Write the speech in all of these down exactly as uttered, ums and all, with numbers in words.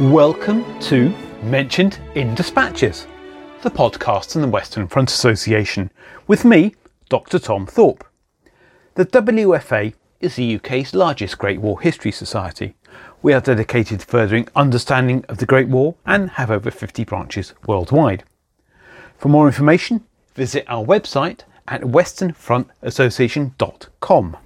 Welcome to Mentioned in Dispatches, the podcast on the Western Front Association, with me, Doctor Tom Thorpe. The W F A is the U K's largest Great War History Society. We are dedicated to furthering understanding of the Great War and have over fifty branches worldwide. For more information, visit our website at western front association dot com.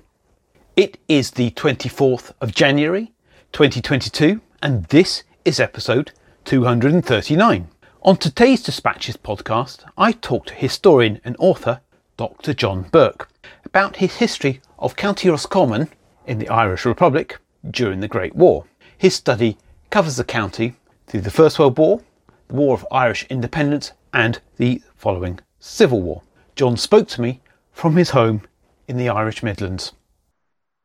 It is the twenty-fourth of January twenty twenty-two and this is episode two hundred thirty-nine. On today's Dispatches podcast, I talk to historian and author Doctor John Burke about his history of County Roscommon in the Irish Republic during the Great War. His study covers the county through the First World War, the War of Irish Independence and the following Civil War. John spoke to me from his home in the Irish Midlands.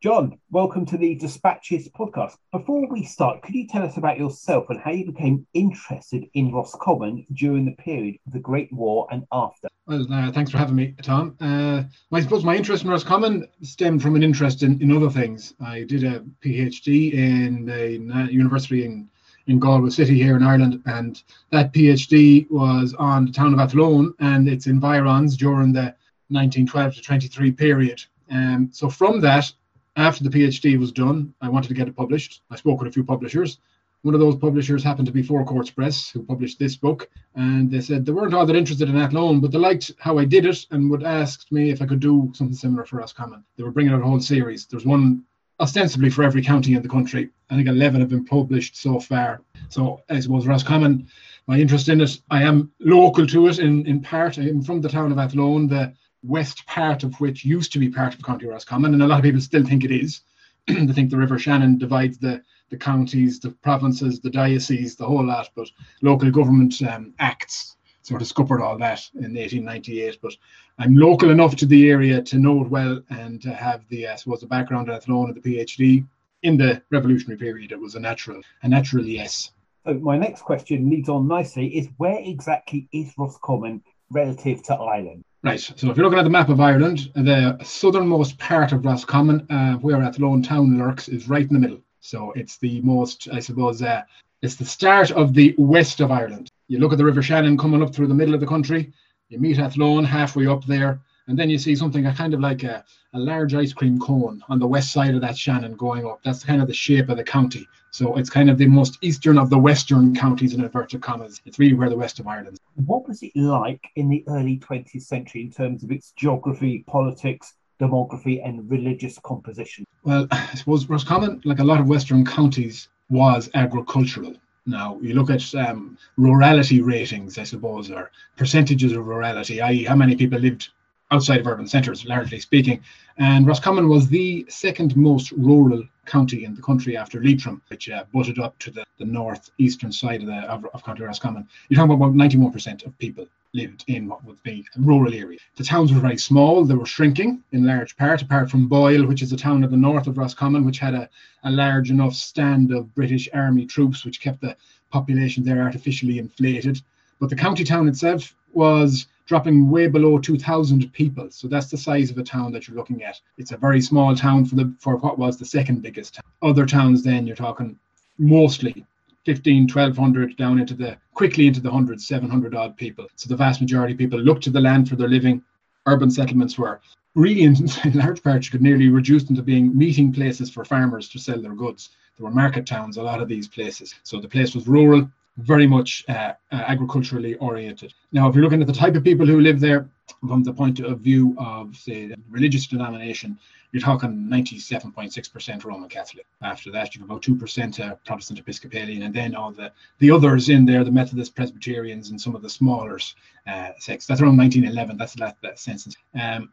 John, welcome to the Dispatches podcast. Before we start, could you tell us about yourself and how you became interested in Roscommon during the period of the Great War and after? Well, uh, thanks for having me, Tom. Uh, I suppose my interest in Roscommon stemmed from an interest in, in other things. I did a PhD in a university in, in Galway City here in Ireland, and that PhD was on the town of Athlone and its environs during the nineteen twelve to twenty-three period. Um, so from that, after the PhD was done, I wanted to get it published. I spoke with a few publishers. One of those publishers happened to be Four Courts Press, who published this book. And they said they weren't all that interested in Athlone, but they liked how I did it and would ask me if I could do something similar for Roscommon. They were bringing out a whole series. There's one ostensibly for every county in the country. I think eleven have been published so far. So I suppose Roscommon, my interest in it, I am local to it in, in part. I am from the town of Athlone, the west part of which used to be part of County Roscommon, and a lot of people still think it is. They think the River Shannon divides the, the counties, the provinces, the dioceses, the whole lot, but local government um, acts sort of scuppered all that in eighteen ninety-eight. But I'm local enough to the area to know it well and to have the, I suppose, the background at Athlone and the PhD in the revolutionary period. It was a natural, a natural yes. So my next question leads on nicely is, where exactly is Roscommon relative to Ireland? Right, so if you're looking at the map of Ireland, the southernmost part of Roscommon, uh, where Athlone town lurks, is right in the middle. So it's the most, I suppose, uh, it's the start of the west of Ireland. You look at the River Shannon coming up through the middle of the country, you meet Athlone halfway up there, and then you see something kind of like a, a large ice cream cone on the west side of that Shannon going up. That's kind of the shape of the county. So it's kind of the most eastern of the western counties in inverted commas. It's really where the west of Ireland is. What was it like in the early twentieth century in terms of its geography, politics, demography and religious composition? Well, I suppose Roscommon, like a lot of western counties, was agricultural. Now, you look at um, rurality ratings, I suppose, or percentages of rurality, that is how many people lived outside of urban centres, largely speaking. And Roscommon was the second most rural county in the country after Leitrim, which uh, butted up to the, the north-eastern side of, the, of, of County Roscommon. You're talking about, about ninety-one percent of people lived in what would be a rural area. The towns were very small. They were shrinking in large part, apart from Boyle, which is a town at the north of Roscommon, which had a, a large enough stand of British Army troops, which kept the population there artificially inflated. But the county town itself was dropping way below two thousand people. So that's the size of a town that you're looking at. It's a very small town for the for what was the second biggest town. Other towns then, you're talking mostly fifteen, twelve hundred down into the, quickly into the hundreds, seven hundred odd people. So the vast majority of people looked to the land for their living. Urban settlements were really, in, in large part, you could nearly reduce them to being meeting places for farmers to sell their goods. There were market towns, a lot of these places. So the place was rural, very much uh, uh, agriculturally oriented. Now, if you're looking at the type of people who live there, from the point of view of, say, the religious denomination, you're talking ninety-seven point six percent Roman Catholic. After that, you have about two percent uh, Protestant Episcopalian, and then all the, the others in there, the Methodist, Presbyterians, and some of the smaller uh, sects. That's around nineteen eleven. That's the last that census. Um,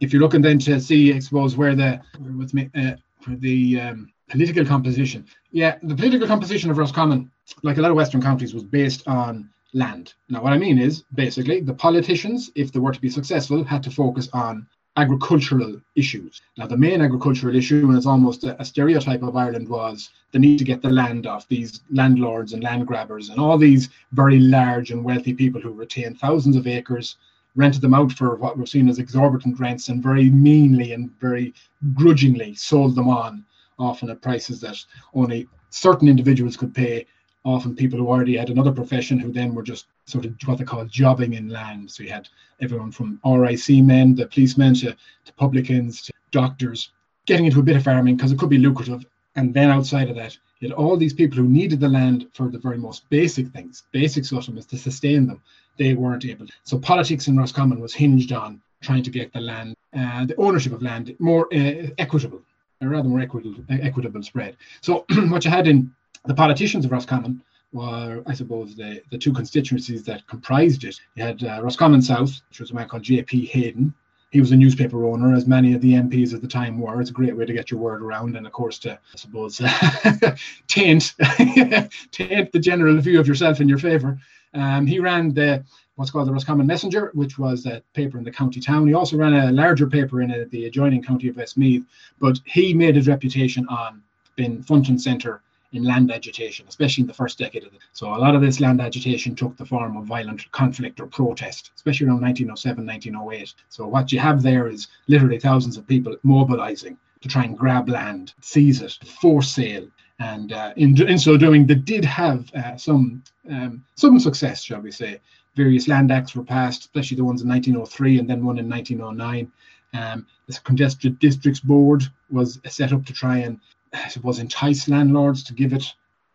if you're looking then to see, I suppose, where the, with me, uh, where the um, political composition. Yeah, the political composition of Roscommon, like a lot of western counties, was based on land. Now, what I mean is, basically, the politicians, if they were to be successful, had to focus on agricultural issues. Now, the main agricultural issue, and it's almost a, a stereotype of Ireland, was the need to get the land off these landlords and land grabbers and all these very large and wealthy people who retained thousands of acres, rented them out for what were seen as exorbitant rents, and very meanly and very grudgingly sold them on, often at prices that only certain individuals could pay often people who already had another profession who then were just sort of what they call jobbing in land. So you had everyone from R I C men, the policemen, to, to publicans, to doctors, getting into a bit of farming because it could be lucrative. And then outside of that, you had all these people who needed the land for the very most basic things, basic sustenance to sustain them. They weren't able to. So politics in Roscommon was hinged on trying to get the land, uh, the ownership of land, more uh, equitable, or rather more equitable, uh, equitable spread. So what you had in the politicians of Roscommon were, I suppose, the, the two constituencies that comprised it. You had uh, Roscommon South, which was a man called J P Hayden. He was a newspaper owner, as many of the M Ps at the time were. It's a great way to get your word around and, of course, to, I suppose, taint, taint the general view of yourself in your favour. Um, he ran the what's called the Roscommon Messenger, which was a paper in the county town. He also ran a larger paper in a, the adjoining county of Westmeath, but he made his reputation on being front and centre in land agitation, especially in the first decade of it. So a lot of this land agitation took the form of violent conflict or protest, especially around nineteen oh seven, nineteen oh eight. So what you have there is literally thousands of people mobilising to try and grab land, seize it, force sale. And uh, in, in so doing, they did have uh, some, um, some success, shall we say. Various land acts were passed, especially the ones in nineteen oh three and then one in nineteen oh nine. Um, this Contested Districts Board was set up to try and it was entice landlords to give it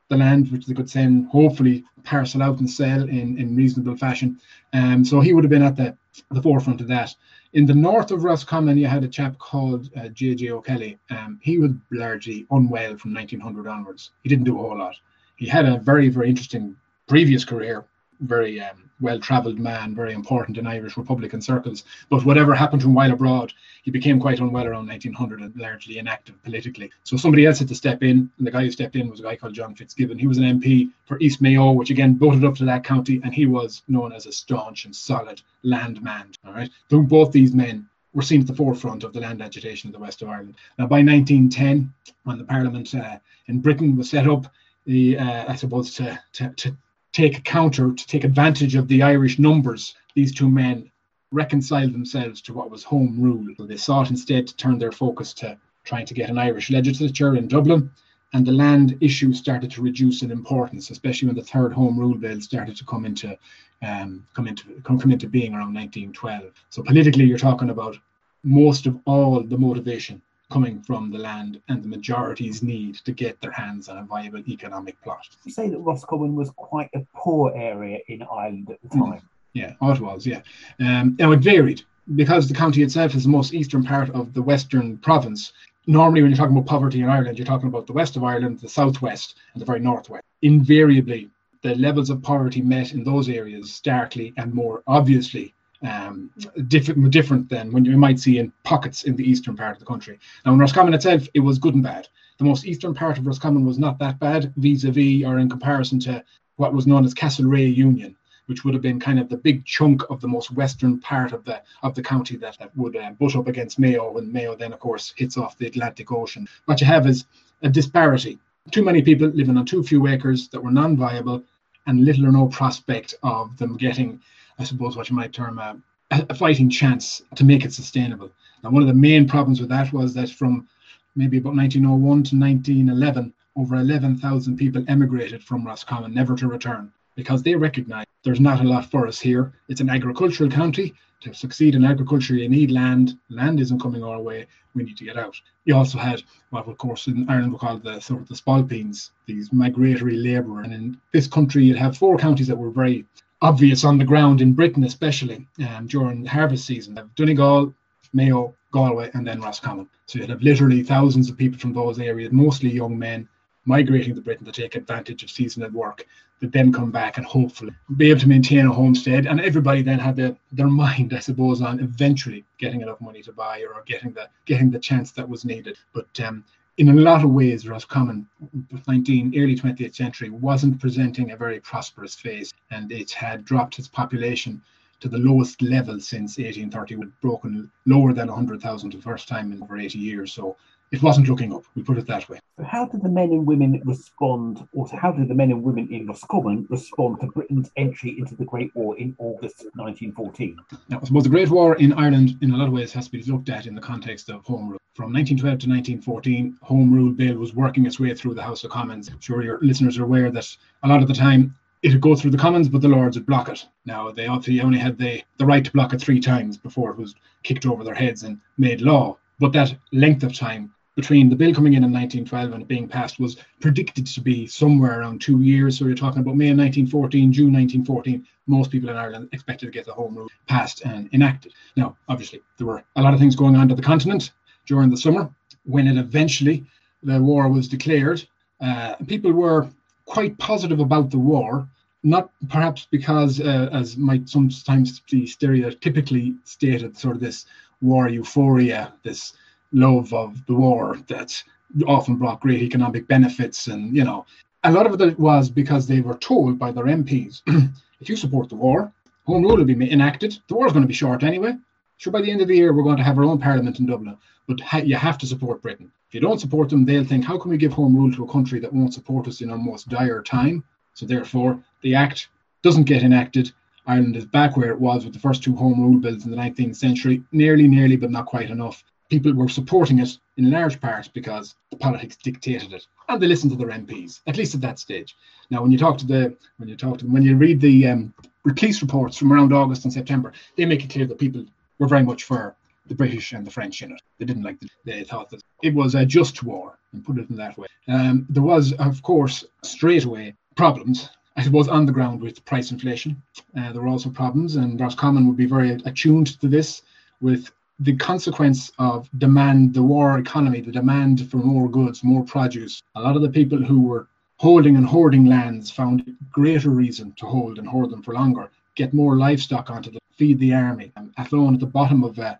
the land, which they could then hopefully parcel out and sell in, in reasonable fashion. Um, so he would have been at the, the forefront of that. In the north of Roscommon, you had a chap called uh, J J. O'Kelly. Um, he was largely unwell from nineteen hundred onwards. He didn't do a whole lot. He had a very, very interesting previous career, very um, well-travelled man, very important in Irish Republican circles. But whatever happened to him while abroad, he became quite unwell around nineteen hundred and largely inactive politically. So somebody else had to step in, and the guy who stepped in was a guy called John Fitzgibbon. He was an M P for East Mayo, which again voted up to that county, and he was known as a staunch and solid landman. All right, so both these men were seen at the forefront of the land agitation in the west of Ireland. Now, by nineteen ten, when the Parliament uh, in Britain was set up, the uh, I suppose to to, to take counter, to take advantage of the Irish numbers, these two men reconciled themselves to what was home rule. They sought instead to turn their focus to trying to get an Irish legislature in Dublin, and the land issue started to reduce in importance, especially when the third Home Rule Bill started to come into um, come into come, come into being around nineteen twelve. So politically, you're talking about most of all the motivation coming from the land and the majority's need to get their hands on a viable economic plot. You say that Roscommon was quite a poor area in Ireland at the time. Mm, yeah, oh, it was, yeah. Um, now it varied because the county itself is the most eastern part of the western province. Normally, when you're talking about poverty in Ireland, you're talking about the west of Ireland, the southwest, and the very northwest. Invariably, the levels of poverty met in those areas starkly and more obviously Um, different, different than when you might see in pockets in the eastern part of the country. Now, in Roscommon itself, it was good and bad. The most eastern part of Roscommon was not that bad vis-a-vis or in comparison to what was known as Castlereagh Union, which would have been kind of the big chunk of the most western part of the of the county that, that would uh, butt up against Mayo, when Mayo then, of course, hits off the Atlantic Ocean. What you have is a disparity. Too many people living on too few acres that were non-viable and little or no prospect of them getting, I suppose, what you might term a, a fighting chance to make it sustainable. Now, one of the main problems with that was that from maybe about nineteen oh one to nineteen eleven, over eleven thousand people emigrated from Roscommon, never to return, because they recognised there's not a lot for us here. It's an agricultural county. To succeed in agriculture, you need land. Land isn't coming our way. We need to get out. You also had what, of course, in Ireland we call the sort of the spalpeens, these migratory labourers. And in this country, you'd have four counties that were very obvious on the ground in Britain, especially um, during harvest season. Donegal, Mayo, Galway, and then Roscommon. So you'd have literally thousands of people from those areas, mostly young men, migrating to Britain to take advantage of seasonal work, but then come back and hopefully be able to maintain a homestead. And everybody then had their, their mind, I suppose, on eventually getting enough money to buy or, or getting the getting the chance that was needed. But um, in a lot of ways, Roscommon, nineteenth, early twentieth century, wasn't presenting a very prosperous phase, and it had dropped its population to the lowest level since eighteen thirty, with broken lower than one hundred thousand for the first time in over eighty years. So it wasn't looking up, we put it that way. So how did the men and women respond, or how did the men and women in Roscommon respond to Britain's entry into the Great War in August nineteen fourteen? Now, I suppose the Great War in Ireland in a lot of ways has to be looked at in the context of Home Rule. From nineteen twelve to nineteen fourteen, Home Rule Bill was working its way through the House of Commons. I'm sure your listeners are aware that a lot of the time it would go through the Commons, but the Lords would block it. Now, they obviously only had the, the right to block it three times before it was kicked over their heads and made law. But that length of time between the bill coming in in nineteen twelve and it being passed was predicted to be somewhere around two years. So you're talking about May nineteen fourteen, June nineteen fourteen. Most people in Ireland expected to get the Home Rule passed and enacted. Now, obviously, there were a lot of things going on to the continent during the summer. When it eventually, the war was declared, uh, people were quite positive about the war, not perhaps because, uh, as might sometimes be stereotypically stated, sort of this war euphoria, this love of the war that often brought great economic benefits. And, you know, a lot of it was because they were told by their M Ps, if you support the war, Home Rule will be enacted, the war is going to be short anyway. Sure, by the end of the year, we're going to have our own parliament in Dublin, but ha- you have to support Britain. If you don't support them, they'll think, how can we give Home Rule to a country that won't support us in our most dire time? So therefore, the Act doesn't get enacted. Ireland is back where it was with the first two Home Rule bills in the nineteenth century, nearly, nearly, but not quite enough. People were supporting it in large part because the politics dictated it, and they listened to their M Ps, at least at that stage. Now, when you talk to the, when you talk to them, when you read the um, police reports from around August and September, they make it clear that people were very much for the British and the French in it. They didn't like the, they thought that it was a just war, and put it in that way. Um, there was, of course, straight away problems, I suppose, on the ground with price inflation. Uh, there were also problems, and Roscommon would be very attuned to this, with the consequence of demand, the war economy, the demand for more goods, more produce. A lot of the people who were holding and hoarding lands found greater reason to hold and hoard them for longer, get more livestock onto them, feed the army. Um, Athlone, at the bottom of uh,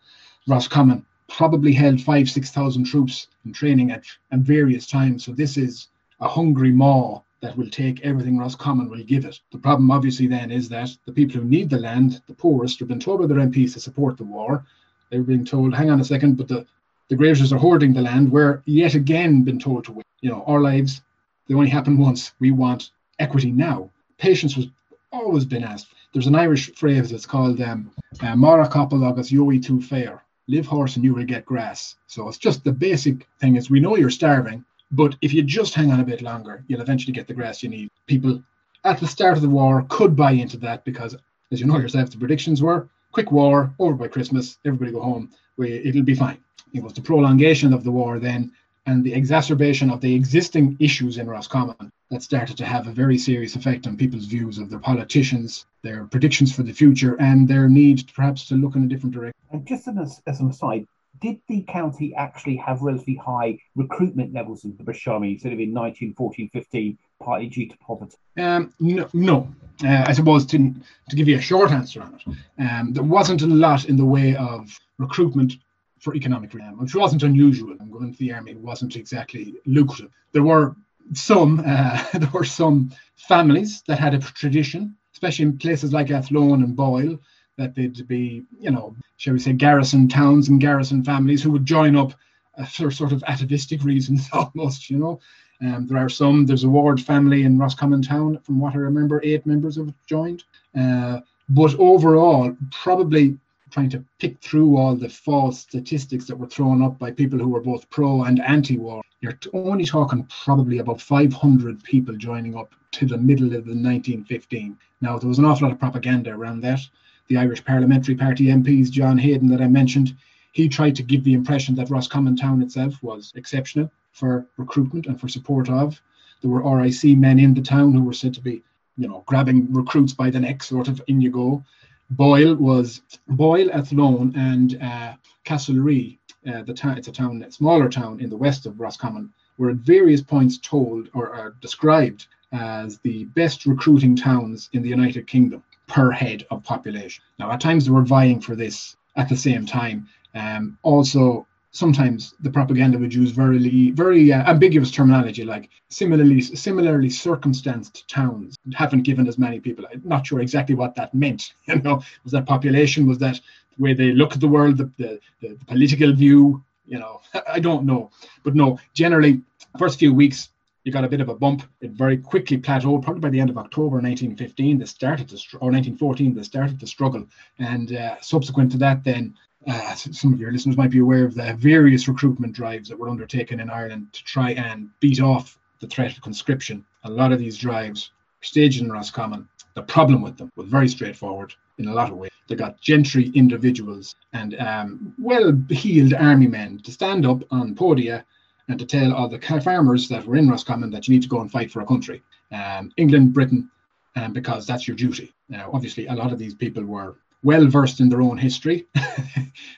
Roscommon, probably held five, six thousand troops in training at, at various times. So this is a hungry maw that will take everything Roscommon will give it. The problem, obviously, then, is that the people who need the land, the poorest, have been told by their M Ps to support the war. They've been told, hang on a second, but the, the graziers are hoarding the land. We're yet again been told to wait. You know, our lives, they only happen once. We want equity now. Patience was always been asked. There's an Irish phrase that's called um, uh, Mara Coppel Agus Yoi Tú Fair. Live horse and you will get grass. So it's just the basic thing is, we know you're starving, but if you just hang on a bit longer, you'll eventually get the grass you need. People at the start of the war could buy into that because, as you know yourself, the predictions were quick war, over by Christmas, everybody go home, we, it'll be fine. It was the prolongation of the war then and the exacerbation of the existing issues in Roscommon that started to have a very serious effect on people's views of their politicians, their predictions for the future, and their need to perhaps to look in a different direction. And just as, as an aside, did the county actually have relatively high recruitment levels in the British Army, sort of in nineteen fourteen fifteen, partly due to poverty? Um, no, no. Uh, I suppose to, to give you a short answer on it, um, there wasn't a lot in the way of recruitment for economic reasons, which wasn't unusual. And going to the army wasn't exactly lucrative. There were some, uh, there were some families that had a tradition, especially in places like Athlone and Boyle, that they'd be, you know, shall we say, garrison towns and garrison families who would join up uh, for sort of atavistic reasons almost, you know. Um, there are some, there's a Ward family in Roscommon Town, from what I remember, eight members have joined. Uh, but overall, probably trying to pick through all the false statistics that were thrown up by people who were both pro and anti-war, you're only talking probably about five hundred people joining up to the middle of the nineteen fifteen. Now, there was an awful lot of propaganda around that. The Irish Parliamentary Party M Ps, John Hayden, that I mentioned, he tried to give the impression that Roscommon Town itself was exceptional for recruitment and for support of. There were R I C men in the town who were said to be, you know, grabbing recruits by the neck, sort of, in you go. Boyle was, Boyle, Athlone and uh, Castlereagh, uh, the town, it's a town, a smaller town in the west of Roscommon, were at various points told or are described as the best recruiting towns in the United Kingdom per head of population. Now, at times they were vying for this at the same time. Um, also, sometimes the propaganda would use very, very uh, ambiguous terminology, like similarly, similarly circumstanced towns haven't given as many people. I'm not sure exactly what that meant. You know, was that population? Was that the way they look at the world? The, the, the, the political view? you know, I don't know. But no, generally, first few weeks, you got a bit of a bump. It very quickly plateaued. Probably by the end of October nineteen fifteen, they started to, or nineteen fourteen, they started to struggle. And uh, subsequent to that, then uh, some of your listeners might be aware of the various recruitment drives that were undertaken in Ireland to try and beat off the threat of conscription. A lot of these drives were staged in Roscommon. The problem with them was very straightforward in a lot of ways. They got gentry individuals and um, well-heeled army men to stand up on podia and to tell all the farmers that were in Roscommon that you need to go and fight for a country, um, England, Britain, um, because that's your duty. Now, obviously, a lot of these people were well-versed in their own history.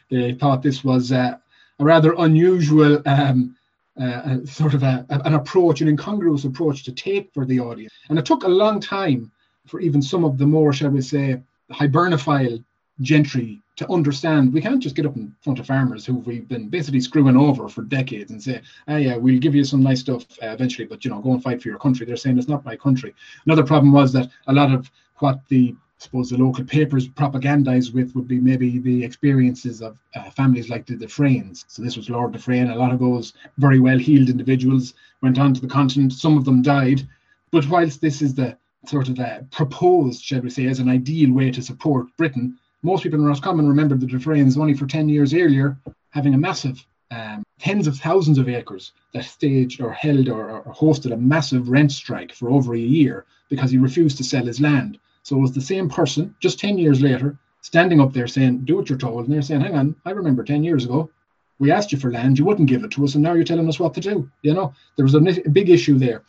They thought this was uh, a rather unusual um, uh, sort of a, an approach, an incongruous approach to take for the audience. And it took a long time for even some of the more, shall we say, hibernophile gentry to understand we can't just get up in front of farmers who we've been basically screwing over for decades and say, ah, yeah, we'll give you some nice stuff uh, eventually, but, you know, go and fight for your country. They're saying it's not my country. Another problem was that a lot of what the, I suppose, the local papers propagandized with would be maybe the experiences of uh, families like the De Freynes. So this was Lord De Freyne. A lot of those very well-heeled individuals went on to the continent. Some of them died. But whilst this is the sort of uh, proposed, shall we say, as an ideal way to support Britain, most people in Roscommon remembered the De Freynes only for ten years earlier having a massive, um, tens of thousands of acres that staged or held or, or hosted a massive rent strike for over a year because he refused to sell his land. So it was the same person, just ten years later, standing up there saying, do what you're told. And they're saying, hang on, I remember ten years ago, we asked you for land, you wouldn't give it to us, and now you're telling us what to do. You know, there was a big issue there.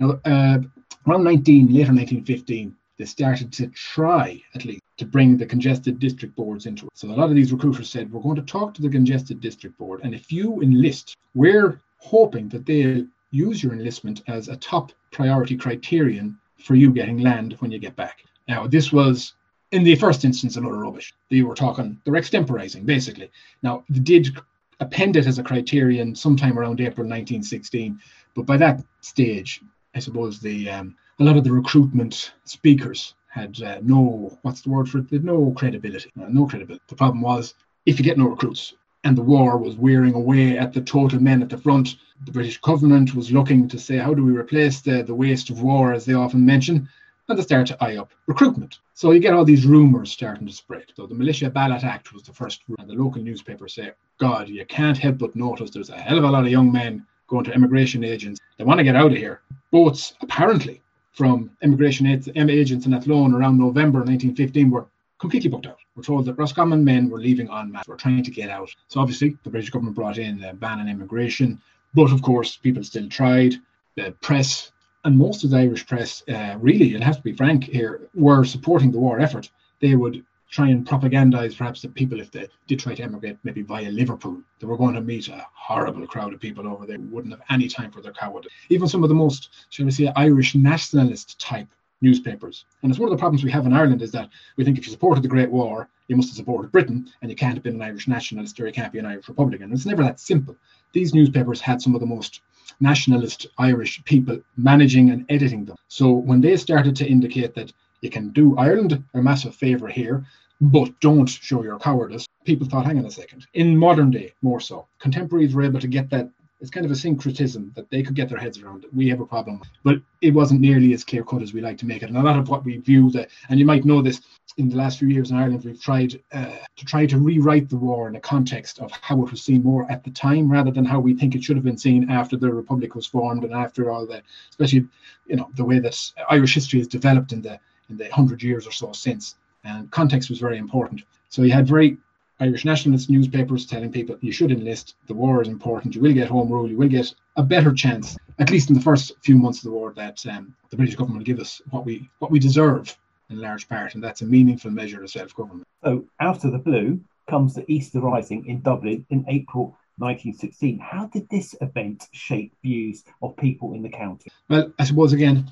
Now, uh, around nineteen, later nineteen fifteen, they started to try, at least, to bring the congested district boards into it. So a lot of these recruiters said, we're going to talk to the congested district board, and if you enlist, we're hoping that they'll use your enlistment as a top priority criterion for you getting land when you get back. Now, this was, in the first instance, a lot of rubbish. They were talking, they were extemporizing, basically. Now, they did append it as a criterion sometime around April nineteen sixteen, but by that stage, I suppose the um, a lot of the recruitment speakers had uh, no, what's the word for it, no credibility, uh, no credibility. The problem was, if you get no recruits, and the war was wearing away at the total men at the front, the British government was looking to say, how do we replace the, the waste of war, as they often mention, and they start to eye up recruitment. So you get all these rumours starting to spread. So the Militia Ballot Act was the first, and the local newspapers say, God, you can't help but notice there's a hell of a lot of young men going to immigration agents. They want to get out of here. Boats, apparently, from immigration agents in Athlone around November nineteen fifteen were completely booked out. We're told that Roscommon men were leaving en masse, were trying to get out. So obviously the British government brought in a ban on immigration, but of course people still tried. The press, and most of the Irish press, uh, really, and I have to be frank here, were supporting the war effort. They would try and propagandize perhaps the people, if they did try to emigrate, maybe via Liverpool, they were going to meet a horrible crowd of people over there who wouldn't have any time for their coward. Even some of the most, shall we say, Irish nationalist type newspapers. And it's one of the problems we have in Ireland is that we think if you supported the Great War, you must have supported Britain, and you can't have been an Irish nationalist or you can't be an Irish Republican. It's never that simple. These newspapers had some of the most nationalist Irish people managing and editing them. So when they started to indicate that you can do Ireland a massive favour here, but don't show your cowardice, people thought, hang on a second. In modern day, more so, contemporaries were able to get that. It's kind of a syncretism that they could get their heads around it. We have a problem. But it wasn't nearly as clear-cut as we like to make it. And a lot of what we view, that, and you might know this, in the last few years in Ireland, we've tried uh, to try to rewrite the war in a context of how it was seen more at the time, rather than how we think it should have been seen after the Republic was formed and after all that, especially, you know, the way that Irish history has developed in the in the hundred years or so since. And context was very important. So you had very Irish nationalist newspapers telling people, you should enlist, the war is important, you will get home rule, you will get a better chance, at least in the first few months of the war, that um, the British government will give us what we what we deserve in large part, and that's a meaningful measure of self-government. So out of the blue comes the Easter Rising in Dublin in April nineteen sixteen. How did this event shape views of people in the county? Well, I suppose, again,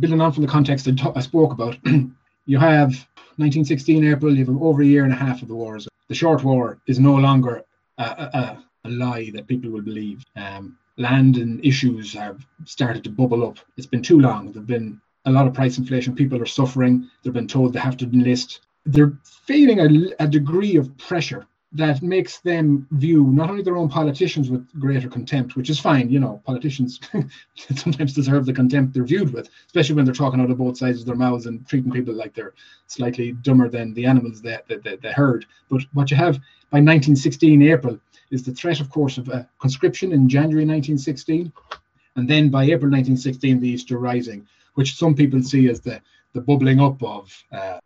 building on from the context I, t- I spoke about, you have nineteen sixteen April, you have over a year and a half of the war. The short war is no longer a, a, a lie that people will believe. Um, land and issues have started to bubble up. It's been too long. There've been a lot of price inflation. People are suffering. They've been told they have to enlist. They're feeling a, a degree of pressure that makes them view not only their own politicians with greater contempt, which is fine, you know, politicians sometimes deserve the contempt they're viewed with, especially when they're talking out of both sides of their mouths and treating people like they're slightly dumber than the animals that they, they, they herd. But what you have by nineteen sixteen April is the threat, of course, of uh, conscription in January nineteen sixteen. And then by April nineteen sixteen, the Easter Rising, which some people see as the, the bubbling up of, uh,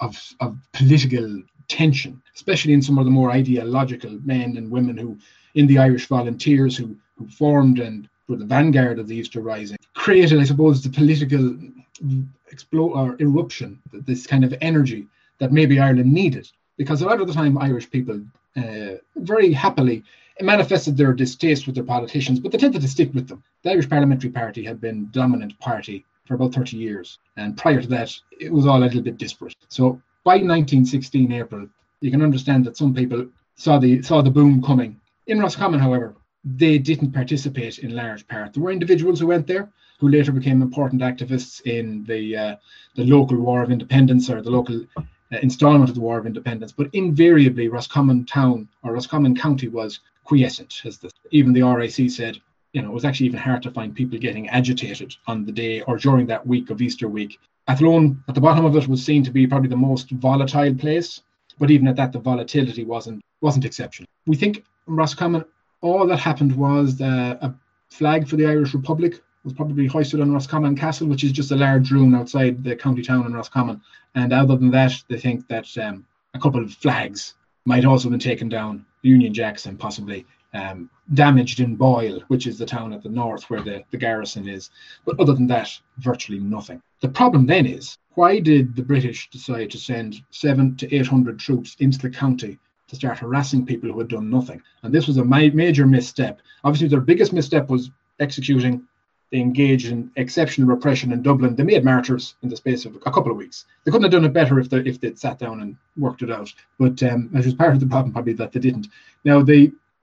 of, of political tension, especially in some of the more ideological men and women who, in the Irish Volunteers, who, who formed and were the vanguard of the Easter Rising, created, I suppose, the political explo- or eruption, this kind of energy that maybe Ireland needed. Because a lot of the time, Irish people uh, very happily manifested their distaste with their politicians, but they tended to stick with them. The Irish Parliamentary Party had been the dominant party for about thirty years. And prior to that, it was all a little bit disparate. So by nineteen sixteen April, you can understand that some people saw the saw the boom coming. In Roscommon, however, they didn't participate in large part. There were individuals who went there, who later became important activists in the uh, the local War of Independence, or the local uh, installment of the War of Independence. But invariably, Roscommon town or Roscommon county was quiescent, as the, even the R I C said. You know, it was actually even hard to find people getting agitated on the day or during that week of Easter week. Athlone, at the bottom of it, was seen to be probably the most volatile place, but even at that, the volatility wasn't wasn't exceptional. We think in Roscommon, all that happened was uh, a flag for the Irish Republic was probably hoisted on Roscommon Castle, which is just a large room outside the county town in Roscommon. And other than that, they think that um, a couple of flags might also have been taken down, Union Jacks and possibly Um, damaged in Boyle, which is the town at the north where the, the garrison is. But other than that, virtually nothing. The problem then is, why did the British decide to send seven to eight hundred troops into the county to start harassing people who had done nothing? And this was a ma- major misstep. Obviously, their biggest misstep was executing. They engaged in exceptional repression in Dublin. They made martyrs in the space of a couple of weeks. They couldn't have done it better if they, if they'd sat down and worked it out. But um, it was part of the problem, probably, that they didn't. Now, they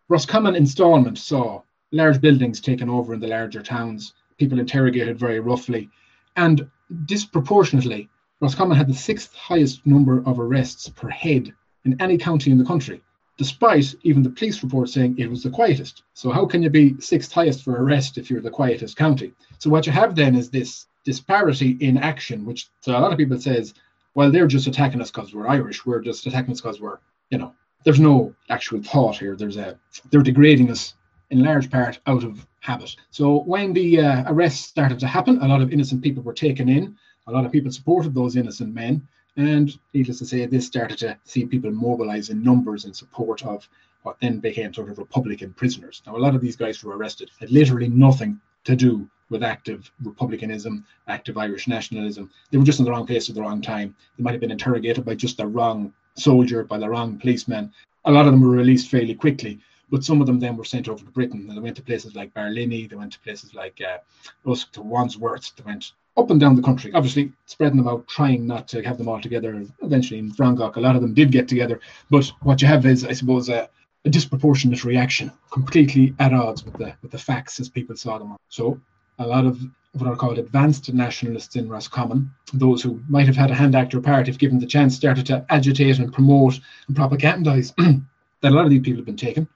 Roscommon installment saw large buildings taken over in the larger towns, people interrogated very roughly, and disproportionately, Roscommon had the sixth highest number of arrests per head in any county in the country, despite even the police report saying it was the quietest. So how can you be sixth highest for arrest if you're the quietest county? So what you have then is this disparity in action, which so a lot of people says, well, they're just attacking us because we're Irish, we're just attacking us because we're, you know, there's no actual thought here. There's a they're degrading us in large part out of habit. So when the uh, arrests started to happen, a lot of innocent people were taken in. A lot of people supported those innocent men, and needless to say, this started to see people mobilise in numbers in support of what then became sort of Republican prisoners. Now, a lot of these guys who were arrested had literally nothing to do with active republicanism, active Irish nationalism. They were just in the wrong place at the wrong time. They might have been interrogated by just the wrong soldier, by the wrong policeman. A lot of them were released fairly quickly, but some of them then were sent over to Britain, and they went to places like Barlinnie, they went to places like uh, Usk, to Wandsworth, they went up and down the country, obviously spreading them out, trying not to have them all together. Eventually in Frangach, a lot of them did get together, but what you have is, I suppose, a, a disproportionate reaction, completely at odds with the, with the facts as people saw them. So a lot of what are called advanced nationalists in Roscommon, those who might have had a hand act or part if given the chance, started to agitate and promote and propagandise that a lot of these people have been taken.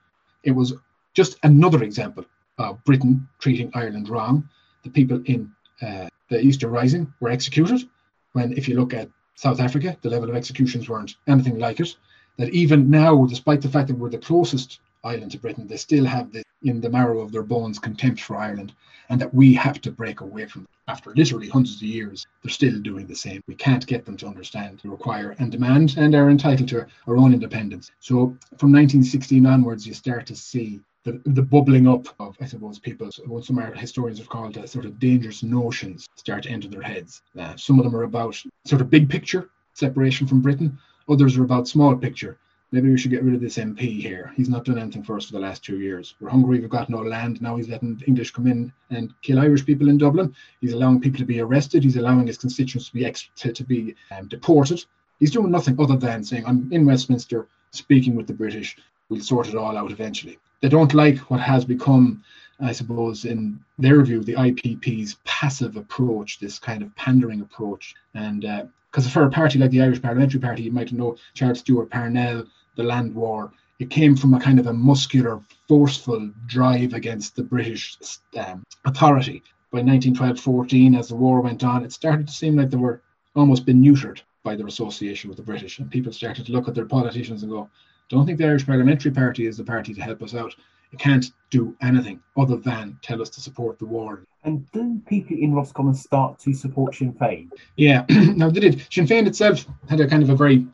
It was just another example of Britain treating Ireland wrong. The people in uh, the Easter Rising were executed, when if you look at South Africa, the level of executions weren't anything like it. That even now, despite the fact that we're the closest island to Britain, they still have this in the marrow of their bones contempt for Ireland, and that we have to break away from them. After literally hundreds of years, they're still doing the same. We can't get them to understand, to require and demand, and are entitled to our own independence. So from nineteen sixteen onwards, you start to see the, the bubbling up of, I suppose, people, what some historians have called uh, sort of dangerous notions start to enter their heads. Uh, some of them are about sort of big picture, separation from Britain. Others are about small picture. Maybe we should get rid of this M P here. He's not done anything for us for the last two years. We're hungry, we've got no land. Now he's letting English come in and kill Irish people in Dublin. He's allowing people to be arrested. He's allowing his constituents to be ex- to, to be um, deported. He's doing nothing other than saying, I'm in Westminster, speaking with the British. We'll sort it all out eventually. They don't like what has become, I suppose, in their view, the I P P's passive approach, this kind of pandering approach. And because uh, for a party like the Irish Parliamentary Party, you might know Charles Stewart Parnell, the land war, It came from a kind of a muscular, forceful drive against the British um, authority. By nineteen twelve fourteen, as the war went on, it started to seem like they were almost been neutered by their association with the British. And people started to look at their politicians and go, don't think the Irish Parliamentary Party is the party to help us out. It can't do anything other than tell us to support the war. And do people in Roscommon start to support Sinn Féin? Yeah, now they did. Sinn Féin itself had a kind of a very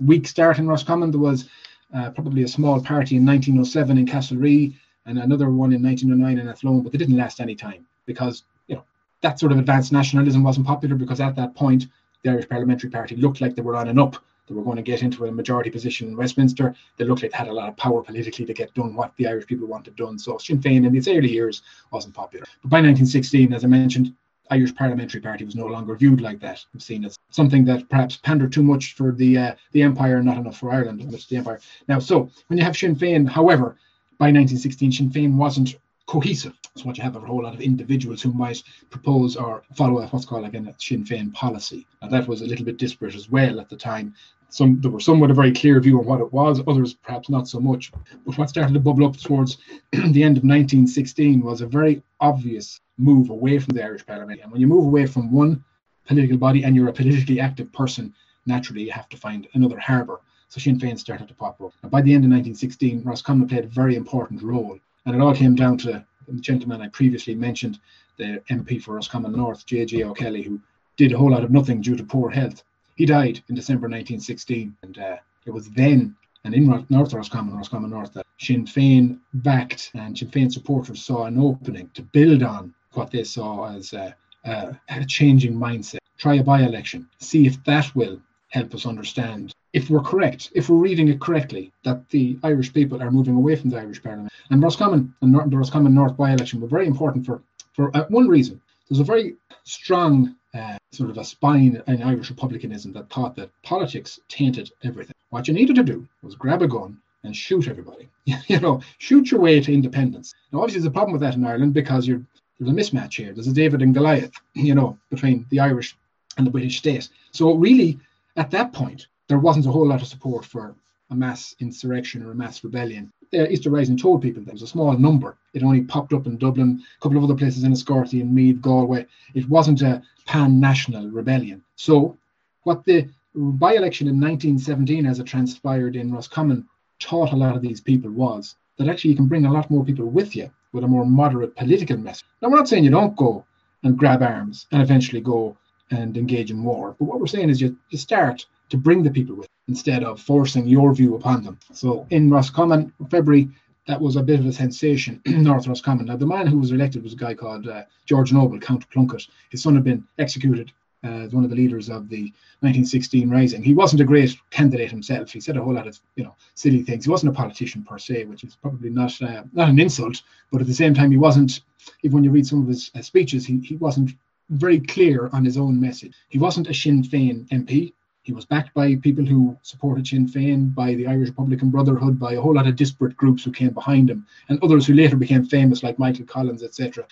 weak start in Roscommon. There was uh, probably a small party in nineteen oh seven in Castlereagh and another one in nineteen oh nine in Athlone, but they didn't last any time because, you know, that sort of advanced nationalism wasn't popular because at that point, the Irish Parliamentary Party looked like they were on and up. They were going to get into a majority position in Westminster. They looked like they had a lot of power politically to get done what the Irish people wanted done. So Sinn Féin in its early years wasn't popular. But by nineteen sixteen, as I mentioned, Irish Parliamentary Party was no longer viewed like that. It was seen as something that perhaps pandered too much for the uh, the Empire and not enough for Ireland, as much as the Empire. Now, so when you have Sinn Féin, however, by nineteen sixteen, Sinn Féin wasn't cohesive. So what you have a whole lot of individuals who might propose or follow what's called again a Sinn Féin policy. Now that was a little bit disparate as well at the time. Some there were some with a very clear view on what it was, others perhaps not so much. But what started to bubble up towards the end of nineteen sixteen was a very obvious move away from the Irish Parliament. And when you move away from one political body and you're a politically active person, naturally you have to find another harbour. So Sinn Féin started to pop up. And by the end of nineteen sixteen, Roscommon played a very important role. And it all came down to the gentleman I previously mentioned, the M P for Roscommon North, J J. O'Kelly, who did a whole lot of nothing due to poor health. He died in December nineteen sixteen, and uh, it was then, and in North Roscommon, Roscommon North, that Sinn Féin backed and Sinn Féin supporters saw an opening to build on what they saw as a, a, a changing mindset. Try a by-election, see if that will help us understand if we're correct, if we're reading it correctly, that the Irish people are moving away from the Irish Parliament. And Roscommon and North, the Roscommon North by-election were very important for, for uh, one reason. There's a very strong uh, sort of a spine in Irish republicanism that thought that politics tainted everything. What you needed to do was grab a gun and shoot everybody. You know, shoot your way to independence. Now, obviously, there's a problem with that in Ireland because you're, there's a mismatch here. There's a David and Goliath, you know, between the Irish and the British state. So really, at that point, there wasn't a whole lot of support for a mass insurrection or a mass rebellion. The Easter Rising told people that it was a small number. It only popped up in Dublin, a couple of other places, in Enniscorthy and Meath, Galway. It wasn't a pan-national rebellion. So what the by-election in nineteen seventeen, as it transpired in Roscommon, taught a lot of these people was that actually you can bring a lot more people with you with a more moderate political message. Now, we're not saying you don't go and grab arms and eventually go and engage in war. But what we're saying is you, you start to bring the people with instead of forcing your view upon them. So in Roscommon, February, that was a bit of a sensation in North Roscommon. Now, the man who was elected was a guy called uh, George Noble, Count Plunkett. His son had been executed uh, as one of the leaders of the nineteen sixteen Rising. He wasn't a great candidate himself. He said a whole lot of, you know, silly things. He wasn't a politician per se, which is probably not uh, not an insult, but at the same time, he wasn't, even when you read some of his uh, speeches, he, he wasn't very clear on his own message. He wasn't a Sinn Féin M P. He was backed by people who supported Sinn Féin, by the Irish Republican Brotherhood, by a whole lot of disparate groups who came behind him, and others who later became famous, like Michael Collins, et cetera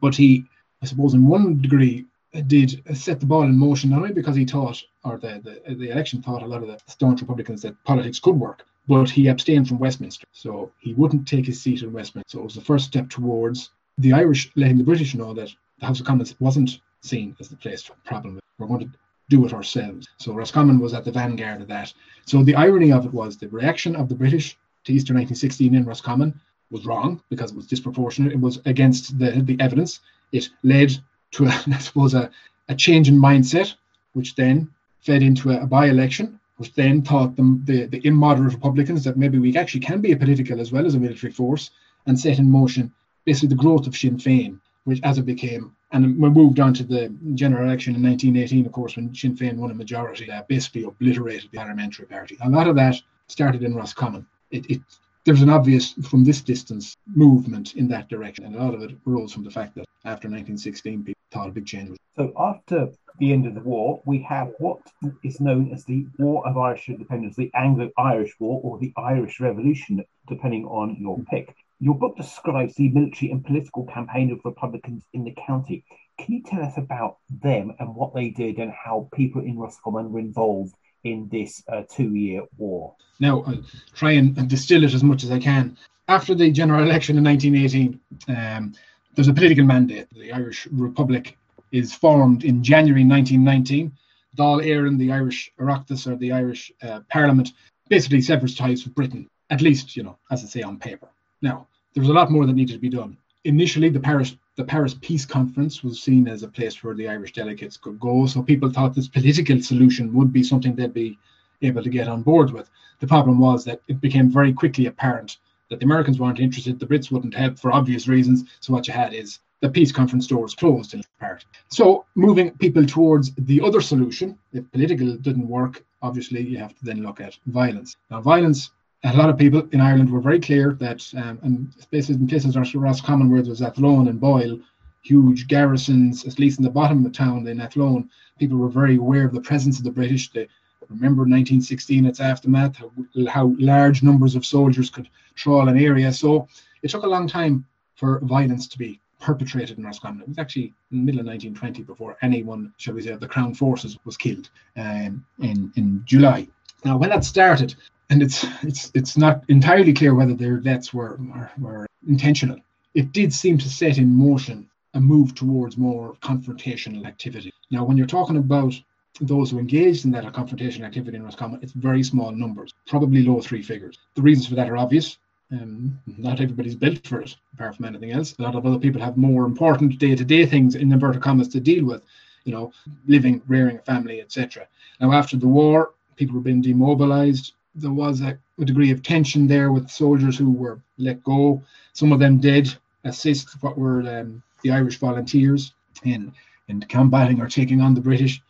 But he, I suppose, in one degree, did set the ball in motion, not only because he thought, or the, the, the election thought a lot of the staunch Republicans that politics could work, but he abstained from Westminster. So he wouldn't take his seat in Westminster. So it was the first step towards the Irish letting the British know that the House of Commons wasn't seen as the place for a problem. We're going to do it ourselves. So Roscommon was at the vanguard of that. So the irony of it was the reaction of the British to Easter nineteen sixteen in Roscommon was wrong because it was disproportionate. It was against the, the evidence. It led to, a, I suppose, a, a change in mindset, which then fed into a, a by-election, which then taught them, the, the immoderate Republicans, that maybe we actually can be a political as well as a military force, and set in motion basically the growth of Sinn Féin, which as it became, and we moved on to the general election in nineteen eighteen, of course, when Sinn Féin won a majority, uh, basically obliterated the Parliamentary Party. A lot of that started in Roscommon. It, it, there's an obvious, from this distance, movement in that direction, and a lot of it arose from the fact that after nineteen sixteen, people thought a big change was. So after the end of the war, we have what is known as the War of Irish Independence, the Anglo-Irish War, or the Irish Revolution, depending on your pick. Your book describes the military and political campaign of Republicans in the county. Can you tell us about them and what they did and how people in Roscommon were involved in this uh, two-year war. Now, I'll try and, and distill it as much as I can. After the general election in nineteen eighteen, um, there's a political mandate. The Irish Republic is formed in January nineteen nineteen. Dáil Éireann, the Irish Oireachtas, or the Irish uh, Parliament, basically severs ties with Britain, at least, you know, as I say, on paper. Now, there was a lot more that needed to be done. Initially, the Paris the Paris Peace Conference was seen as a place where the Irish delegates could go, so people thought this political solution would be something they'd be able to get on board with. The problem was that it became very quickly apparent that the Americans weren't interested, the Brits wouldn't help for obvious reasons, so what you had is the peace conference doors closed in part. So moving people towards the other solution, if political didn't work, obviously you have to then look at violence. Now violence, a lot of people in Ireland were very clear that, um, and places in places like Roscommon, where there was Athlone and Boyle, huge garrisons, at least in the bottom of the town in Athlone, people were very aware of the presence of the British. They remember nineteen sixteen, its aftermath, how, how large numbers of soldiers could trawl an area. So it took a long time for violence to be perpetrated in Roscommon. It was actually in the middle of nineteen twenty before anyone, shall we say, of the Crown Forces was killed um, in, in July. Now, when that started, and it's it's it's not entirely clear whether their deaths were, were, were intentional, it did seem to set in motion a move towards more confrontational activity. Now, when you're talking about those who engaged in that confrontation activity in Roscommon, it's very small numbers, probably low three figures. The reasons for that are obvious. Um, not everybody's built for it, apart from anything else. A lot of other people have more important day-to-day things, in inverted commas, to deal with, you know, living, rearing a family, et cetera. Now, after the war, people were being demobilised. There was a, a degree of tension there with soldiers who were let go. Some of them did assist what were um, the Irish volunteers in, in combating or taking on the British.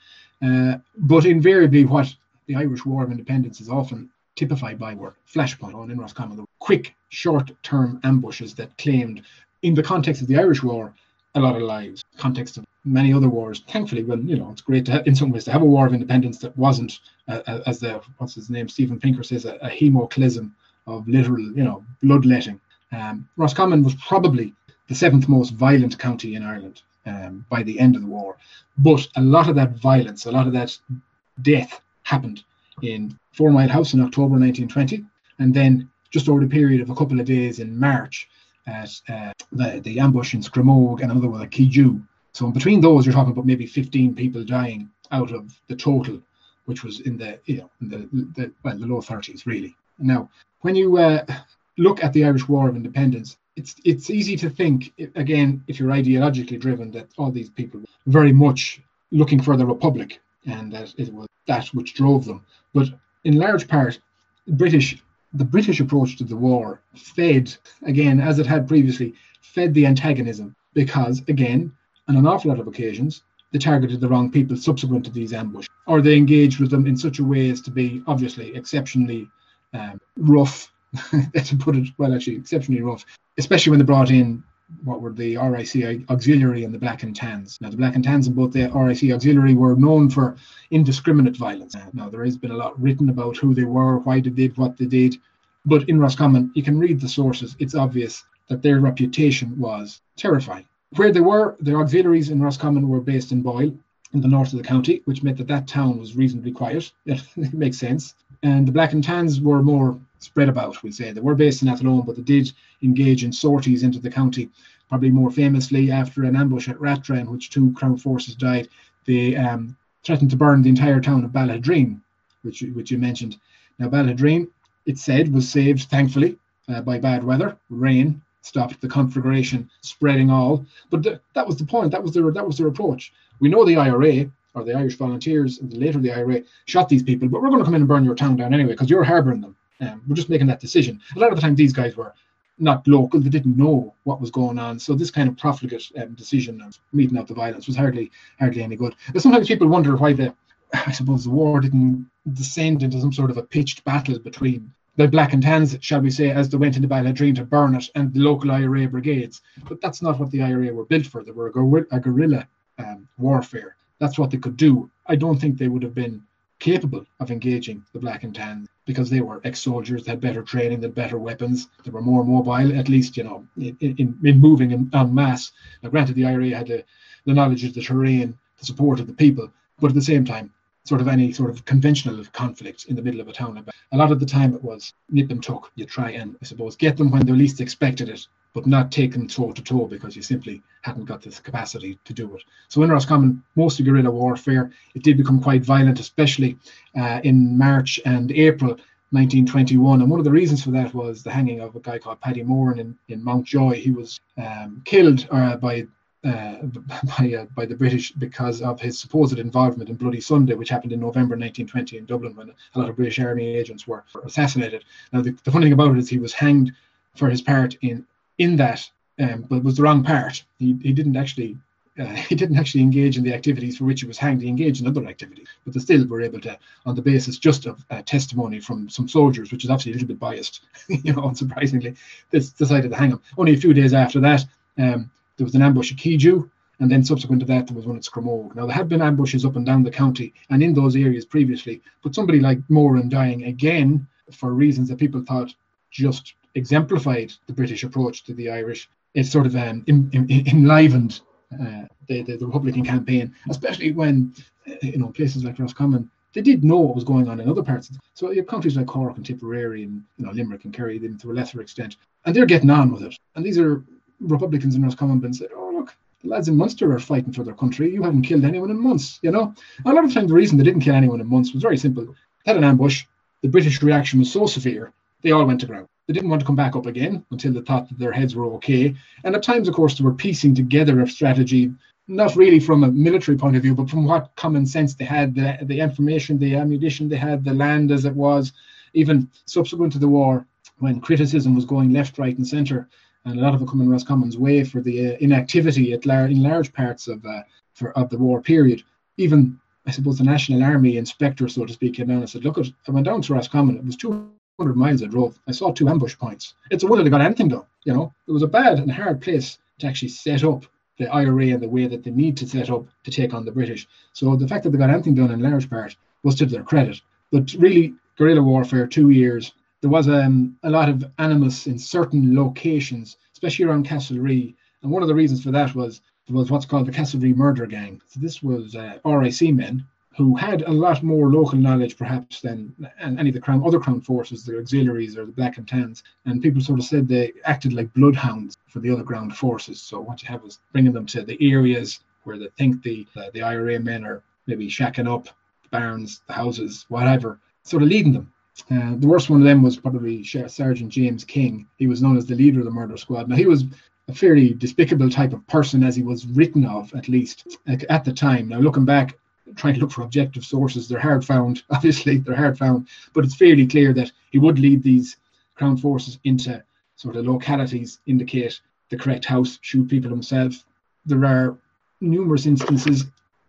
Uh, but invariably, what the Irish War of Independence is often typified by were flashpoint on in Roscommon, the quick, short-term ambushes that claimed, in the context of the Irish War, a lot of lives. Context of many other wars, thankfully, well, you know, it's great to have, in some ways, to have a war of independence that wasn't, uh, as the what's his name, Stephen Pinker says, a, a hemoclism of literal, you know, bloodletting. Um, Roscommon was probably the seventh most violent county in Ireland um, by the end of the war, but a lot of that violence, a lot of that death happened in Four Mile House in October nineteen twenty, and then just over the period of a couple of days in March at uh, the, the ambush in Scramogue and another one at Kiju. So in between those, you're talking about maybe fifteen people dying out of the total, which was in the you know in the, the well the low thirties really. Now, when you uh, look at the Irish War of Independence, it's it's easy to think again, if you're ideologically driven, that all these people were very much looking for the Republic and that it was that which drove them. But in large part, British the British approach to the war fed, again, as it had previously, fed the antagonism because, again, on an awful lot of occasions, they targeted the wrong people subsequent to these ambushes, or they engaged with them in such a way as to be, obviously, exceptionally um, rough, to put it, well, actually, exceptionally rough, especially when they brought in what were the R I C Auxiliary and the Black and Tans. Now, the Black and Tans and both the R I C Auxiliary were known for indiscriminate violence. Now, there has been a lot written about who they were, why they did what they did. But in Roscommon, you can read the sources. It's obvious that their reputation was terrifying. Where they were, their auxiliaries in Roscommon were based in Boyle, in the north of the county, which meant that that town was reasonably quiet. It makes sense. And the Black and Tans were more spread about, we'd say. They were based in Athlone, but they did engage in sorties into the county, probably more famously after an ambush at Rattray in which two Crown forces died. They um, threatened to burn the entire town of Baladrine, which, which you mentioned. Now, Baladrine, it said, was saved, thankfully, uh, by bad weather. Rain stopped the conflagration spreading all. But th- that was the point. That was their, that was their approach. We know the I R A, or the Irish Volunteers, and later the I R A, shot these people, but we're going to come in and burn your town down anyway because you're harbouring them. Um, we're just making that decision. A lot of the time, these guys were not local. They didn't know what was going on. So this kind of profligate um, decision of meeting out the violence was hardly hardly any good. But sometimes people wonder why the, I suppose, the war didn't descend into some sort of a pitched battle between the Black and Tans, shall we say, as they went into Baladrine to burn it, and the local I R A brigades. But that's not what the I R A were built for. They were a, guer- a guerrilla um, warfare. That's what they could do. I don't think they would have been capable of engaging the Black and Tans because they were ex-soldiers, they had better training, they had better weapons, they were more mobile, at least, you know, in, in, in moving en, en masse. Now, granted, the I R A had the, the knowledge of the terrain, the support of the people, but at the same time, sort of any sort of conventional conflict in the middle of a town. A lot of the time it was nip and tuck. You try and, I suppose, get them when they least expected it, but not take them toe to toe because you simply hadn't got the capacity to do it. So in Roscommon, mostly guerrilla warfare. It did become quite violent, especially uh, in March and April nineteen twenty-one, and one of the reasons for that was the hanging of a guy called Paddy Moran in, in Mountjoy. He was um, killed uh, by uh, by, uh, by the British because of his supposed involvement in Bloody Sunday, which happened in November nineteen twenty in Dublin, when a lot of British Army agents were assassinated. Now, the, the funny thing about it is he was hanged for his part in in that, um, but it was the wrong part. He he didn't actually. Uh, he didn't actually engage in the activities for which he was hanged. He engaged in other activities, but they still were able to, on the basis just of uh, testimony from some soldiers, which is obviously a little bit biased, you know, unsurprisingly, they decided to hang him. Only a few days after that, um, there was an ambush at Kiju, and then subsequent to that, there was one at Scramogue. Now, there had been ambushes up and down the county and in those areas previously, but somebody like Moran dying again for reasons that people thought just exemplified the British approach to the Irish. It sort of um, in, in, enlivened Uh, the, the, the Republican campaign, especially when, you know, places like Roscommon, they did know what was going on in other parts. So you have countries like Cork and Tipperary and, you know, Limerick and Kerry, then to a lesser extent, and they're getting on with it. And these are Republicans in Roscommon been said, oh, look, the lads in Munster are fighting for their country. You haven't killed anyone in months, you know. And a lot of the time, the reason they didn't kill anyone in months was very simple. They had an ambush. The British reaction was so severe, they all went to ground. They didn't want to come back up again until they thought that their heads were okay. And at times, of course, they were piecing together a strategy, not really from a military point of view, but from what common sense they had, the, the information, the ammunition they had, the land as it was. Even subsequent to the war, when criticism was going left, right and centre, and a lot of it coming Roscommon's way for the uh, inactivity at lar- in large parts of, uh, for, of the war period, even, I suppose, the National Army inspector, so to speak, came down and said, look, I went down to Roscommon, it was too one hundred miles I drove. I saw two ambush points. It's a wonder they got anything done. You know, it was a bad and hard place to actually set up the I R A in the way that they need to set up to take on the British. So the fact that they got anything done in large part was to their credit. But really, guerrilla warfare, two years. There was um, a lot of animus in certain locations, especially around Castlereagh. And one of the reasons for that was there was what's called the Castlereagh Murder Gang. So this was uh, R I C men who had a lot more local knowledge, perhaps, than any of the crown, other crown forces, the auxiliaries or the Black and Tans. And people sort of said they acted like bloodhounds for the other ground forces. So what you have was bringing them to the areas where they think the uh, the I R A men are maybe shacking up, the barns, the houses, whatever, sort of leading them. Uh, the worst one of them was probably Sergeant James King. He was known as the leader of the murder squad. Now, he was a fairly despicable type of person, as he was written of, at least, at the time. Now, looking back, trying to look for objective sources, they're hard found, obviously, they're hard found, but it's fairly clear that he would lead these crown forces into sort of localities, indicate the correct house, shoot people himself. There are numerous instances,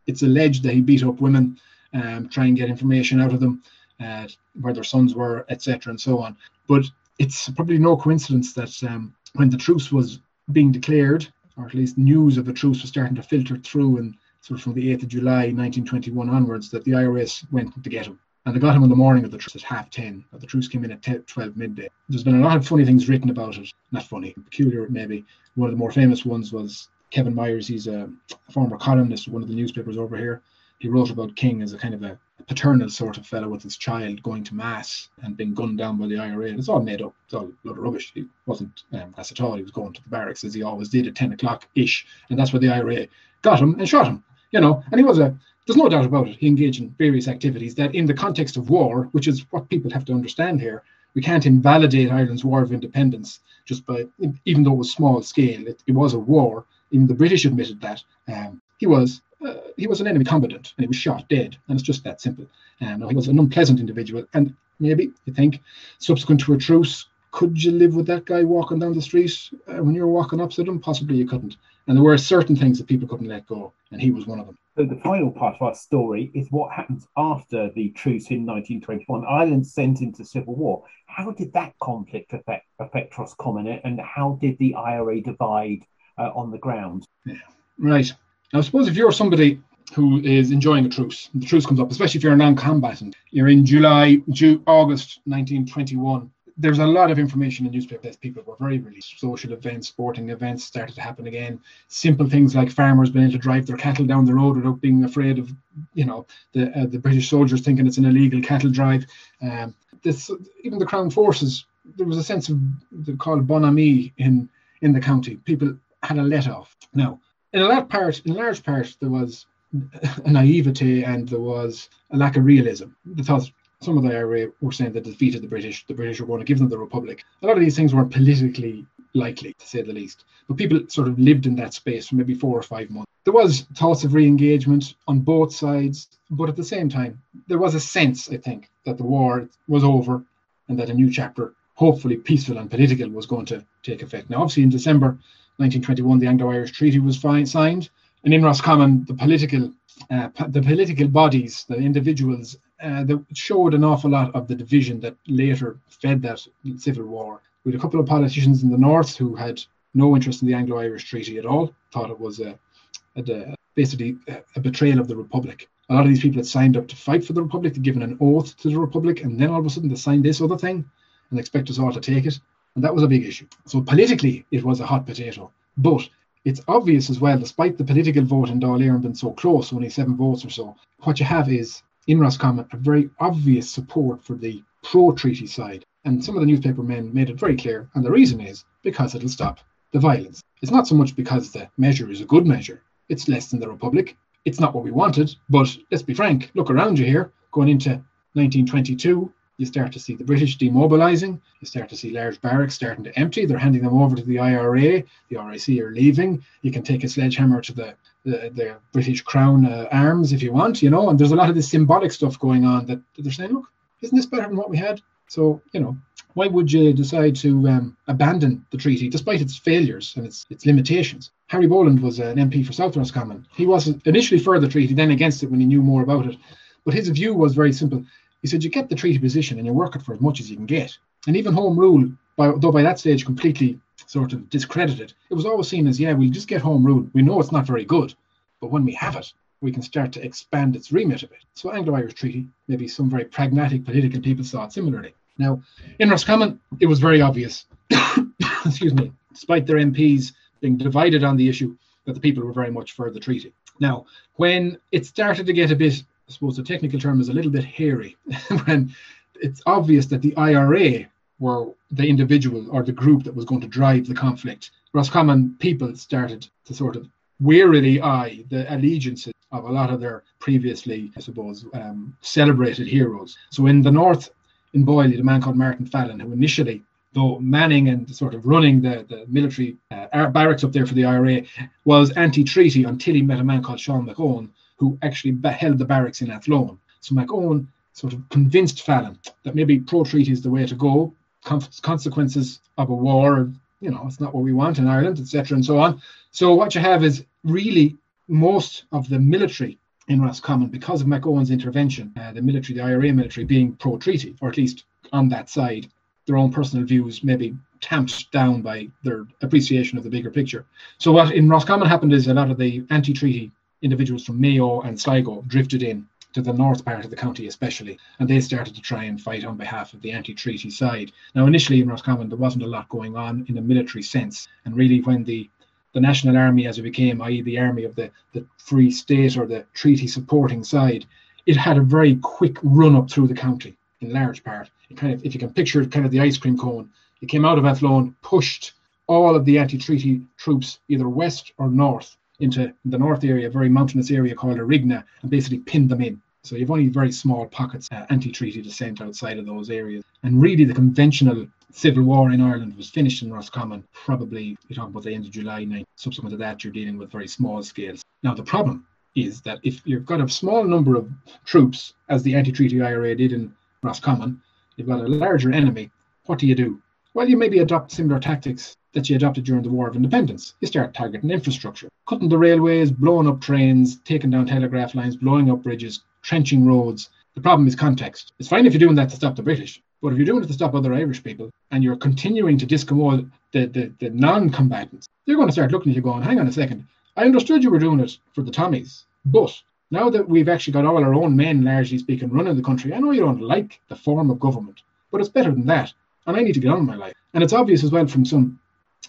it's alleged that he beat up women, um, try and get information out of them, uh, where their sons were, et cetera, and so on. But it's probably no coincidence that um, when the truce was being declared, or at least news of a truce was starting to filter through, and sort of from the eighth of July nineteen twenty-one onwards, that the I R S went to get him. And they got him on the morning of the truce at half ten. The truce came in at twelve midday. There's been a lot of funny things written about it. Not funny, peculiar maybe. One of the more famous ones was Kevin Myers. He's a former columnist of one of the newspapers over here. He wrote about King as a kind of a paternal sort of fellow with his child going to mass and being gunned down by the I R A. It's all made up. It's all a lot of rubbish. He wasn't um, mass at all. He was going to the barracks as he always did at ten o'clock-ish. And that's where the I R A got him and shot him. You know, and he was a, there's no doubt about it, he engaged in various activities that in the context of war, which is what people have to understand here, we can't invalidate Ireland's war of independence just by, even though it was small scale, it, it was a war, even the British admitted that. Um, he was uh, he was an enemy combatant and he was shot dead, and it's just that simple. Um, he was an unpleasant individual, and maybe, you think, subsequent to a truce, could you live with that guy walking down the street uh, when you're walking opposite him? Possibly you couldn't. And there were certain things that people couldn't let go, and he was one of them. So the final part of our story is what happens after the truce in nineteen twenty-one. Ireland sent into civil war. How did that conflict affect, affect Roscommon, and how did the I R A divide uh, on the ground? Yeah. Right. Now, I suppose if you're somebody who is enjoying a truce, the truce comes up, especially if you're a non-combatant, you're in July, June, August nineteen twenty-one. there's a lot of information in the newspaper that people were very relieved. Social events, sporting events started to happen again. Simple things like farmers being able to drive their cattle down the road without being afraid of, you know, the uh, the British soldiers thinking it's an illegal cattle drive. Um, this, even the Crown Forces, there was a sense of called bonhomie in in the county. People had a let off. Now, in a large part, in large part, there was a naivete and there was a lack of realism. The thought. Some of the I R A were saying that the defeat of the British, the British were going to give them the Republic. A lot of these things weren't politically likely, to say the least. But people sort of lived in that space for maybe four or five months. There was thoughts of re-engagement on both sides, but at the same time, there was a sense, I think, that the war was over and that a new chapter, hopefully peaceful and political, was going to take effect. Now, obviously, in December nineteen twenty-one, the Anglo-Irish Treaty was signed, and in Roscommon, the political uh, the political bodies, the individuals, Uh, that showed an awful lot of the division that later fed that civil war. We had a couple of politicians in the north who had no interest in the Anglo-Irish Treaty at all, thought it was a, a basically a betrayal of the Republic. A lot of these people had signed up to fight for the Republic, they'd given an oath to the Republic, and then all of a sudden they signed this other thing and expect us all to take it. And that was a big issue. So politically, it was a hot potato. But it's obvious as well, despite the political vote in Dáil Éireann being so close, only seven votes or so, what you have is, in Roscommon, a very obvious support for the pro-treaty side. And some of the newspaper men made it very clear, and the reason is because it'll stop the violence. It's not so much because the measure is a good measure. It's less than the Republic. It's not what we wanted, but let's be frank, look around you here. Going into nineteen twenty-two, you start to see the British demobilising. You start to see large barracks starting to empty. They're handing them over to the I R A. The R I C are leaving. You can take a sledgehammer to the The, the British Crown uh, arms, if you want, you know, and there's a lot of this symbolic stuff going on that they're saying, look, isn't this better than what we had? So, you know, why would you decide to um, abandon the treaty despite its failures and its its limitations? Harry Boland was an M P for South Roscommon. He was initially for the treaty, then against it when he knew more about it. But his view was very simple. He said, you get the treaty position and you work it for as much as you can get. And even Home Rule, by, though by that stage completely sort of discredited, it was always seen as, yeah, we'll just get Home Rule. We know it's not very good, but when we have it, we can start to expand its remit a bit. So Anglo-Irish Treaty, maybe some very pragmatic political people saw it similarly. Now, in Roscommon, it was very obvious, excuse me, despite their M Ps being divided on the issue, that the people were very much for the treaty. Now, when it started to get a bit, I suppose the technical term is a little bit hairy, when it's obvious that the I R A were the individual or the group that was going to drive the conflict, Roscommon people started to sort of wearily eye the allegiances of a lot of their previously, I suppose, um, celebrated heroes. So in the north, in Boyle, you had a man called Martin Fallon, who initially, though manning and sort of running the, the military uh, barracks up there for the I R A, was anti-treaty until he met a man called Seán Mac Eoin, who actually held the barracks in Athlone. So Mac Eoin sort of convinced Fallon that maybe pro-treaty is the way to go, consequences of a war, you know, it's not what we want in Ireland, et cetera, and so on. So what you have is really most of the military in Roscommon, because of Mac Eoin's intervention, uh, the military, the I R A military, being pro-treaty, or at least on that side, their own personal views maybe tamped down by their appreciation of the bigger picture. So what in Roscommon happened is a lot of the anti-treaty individuals from Mayo and Sligo drifted in to the north part of the county especially, and they started to try and fight on behalf of the anti-treaty side. Now, initially in Roscommon, there wasn't a lot going on in a military sense, and really when the, the National Army, as it became, that is the army of the, the Free State or the treaty-supporting side, it had a very quick run-up through the county, in large part. It kind of, if you can picture it, kind of the ice cream cone. It came out of Athlone, pushed all of the anti-treaty troops, either west or north, into the north area, a very mountainous area called Erigna, and basically pinned them in. So you've only very small pockets uh, anti-treaty dissent outside of those areas. And really the conventional civil war in Ireland was finished in Roscommon, probably, you're talking about the end of July ninth. Subsequent to that, you're dealing with very small scales. Now, the problem is that if you've got a small number of troops, as the anti-treaty I R A did in Roscommon, you've got a larger enemy, what do you do? Well, you maybe adopt similar tactics that you adopted during the War of Independence. You start targeting infrastructure, cutting the railways, blowing up trains, taking down telegraph lines, blowing up bridges, trenching roads. The problem is context. It's fine if you're doing that to stop the British, but if you're doing it to stop other Irish people and you're continuing to discommode the, the, the non-combatants, they're going to start looking at you going, hang on a second, I understood you were doing it for the Tommies, but now that we've actually got all our own men, largely speaking, running the country, I know you don't like the form of government, but it's better than that. and I need to get on in my life. And it's obvious as well from some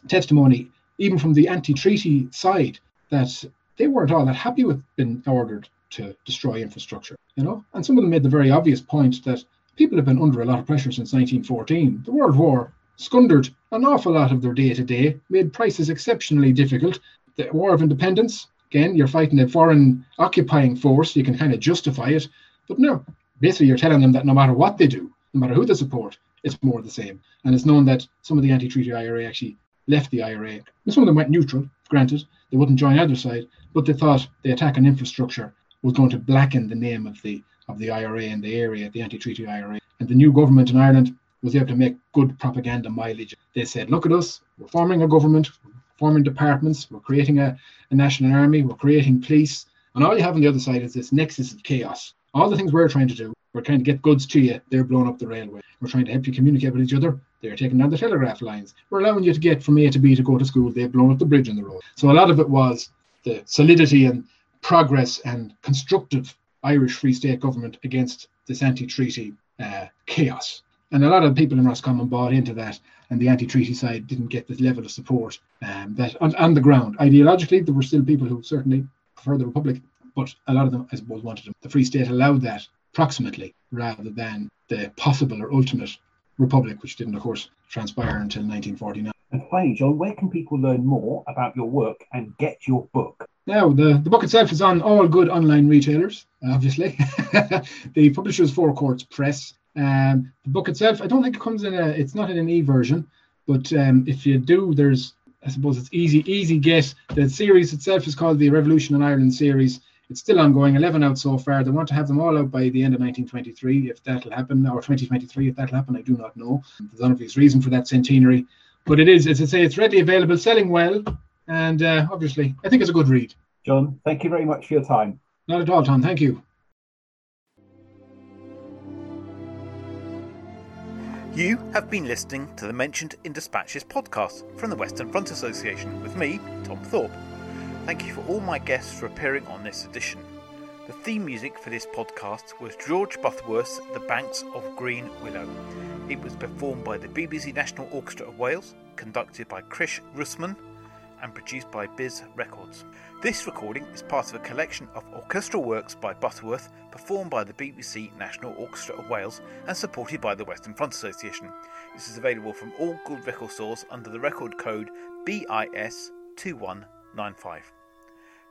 testimony, even from the anti-treaty side, that they weren't all that happy with being ordered to destroy infrastructure, you know. And some of them made the very obvious point that people have been under a lot of pressure since nineteen fourteen. The World War scundered an awful lot of their day-to-day, made prices exceptionally difficult. The War of Independence, again, you're fighting a foreign occupying force, you can kind of justify it. But no, basically you're telling them that no matter what they do, no matter who they support, it's more the same. And it's known that some of the anti-treaty I R A actually left the I R A. And some of them went neutral, granted. They wouldn't join either side, but they thought the attack on infrastructure was going to blacken the name of the of the I R A in the area, the anti-treaty I R A. And the new government in Ireland was able to make good propaganda mileage. They said, look at us, we're forming a government, we're forming departments, we're creating a, a national army, we're creating police. And all you have on the other side is this nexus of chaos. All the things we're trying to do, we're trying to get goods to you, they're blowing up the railway. We're trying to help you communicate with each other, they're taking down the telegraph lines. We're allowing you to get from A to B to go to school, they've blown up the bridge on the road. So a lot of it was the solidity and progress and constructive Irish Free State government against this anti-treaty uh, chaos. And a lot of people in Roscommon bought into that, and the anti-treaty side didn't get the level of support um, that on, on the ground. Ideologically, there were still people who certainly preferred the Republic, but a lot of them, I suppose, wanted them. The Free State allowed that approximately, rather than the possible or ultimate Republic, which didn't, of course, transpire until nineteen forty-nine. And finally, John, where can people learn more about your work and get your book? Now, the, the book itself is on all good online retailers, obviously. The publisher is Four Courts Press. Um, the book itself, I don't think it comes in a, it's not in an e-version, but um, if you do, there's, I suppose it's easy, easy get. The series itself is called the Revolution in Ireland series. It's still ongoing, eleven out so far. They want to have them all out by the end of nineteen twenty-three, if that'll happen, or twenty twenty-three, if that'll happen, I do not know. There's an obvious reason for that centenary. But it is, as I say, it's readily available, selling well, and uh, obviously, I think it's a good read. John, thank you very much for your time. Not at all, Tom. Thank you. You have been listening to the Mentioned in Dispatches podcast from the Western Front Association with me, Tom Thorpe. Thank you for all my guests for appearing on this edition. The theme music for this podcast was George Butterworth's The Banks of Green Willow. It was performed by the B B C National Orchestra of Wales, conducted by Krish Russman, and produced by Biz Records. This recording is part of a collection of orchestral works by Butterworth, performed by the B B C National Orchestra of Wales and supported by the Western Front Association. This is available from all good record stores under the record code B I S two one nine five.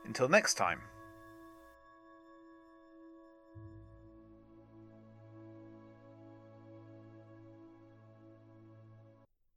Until next time.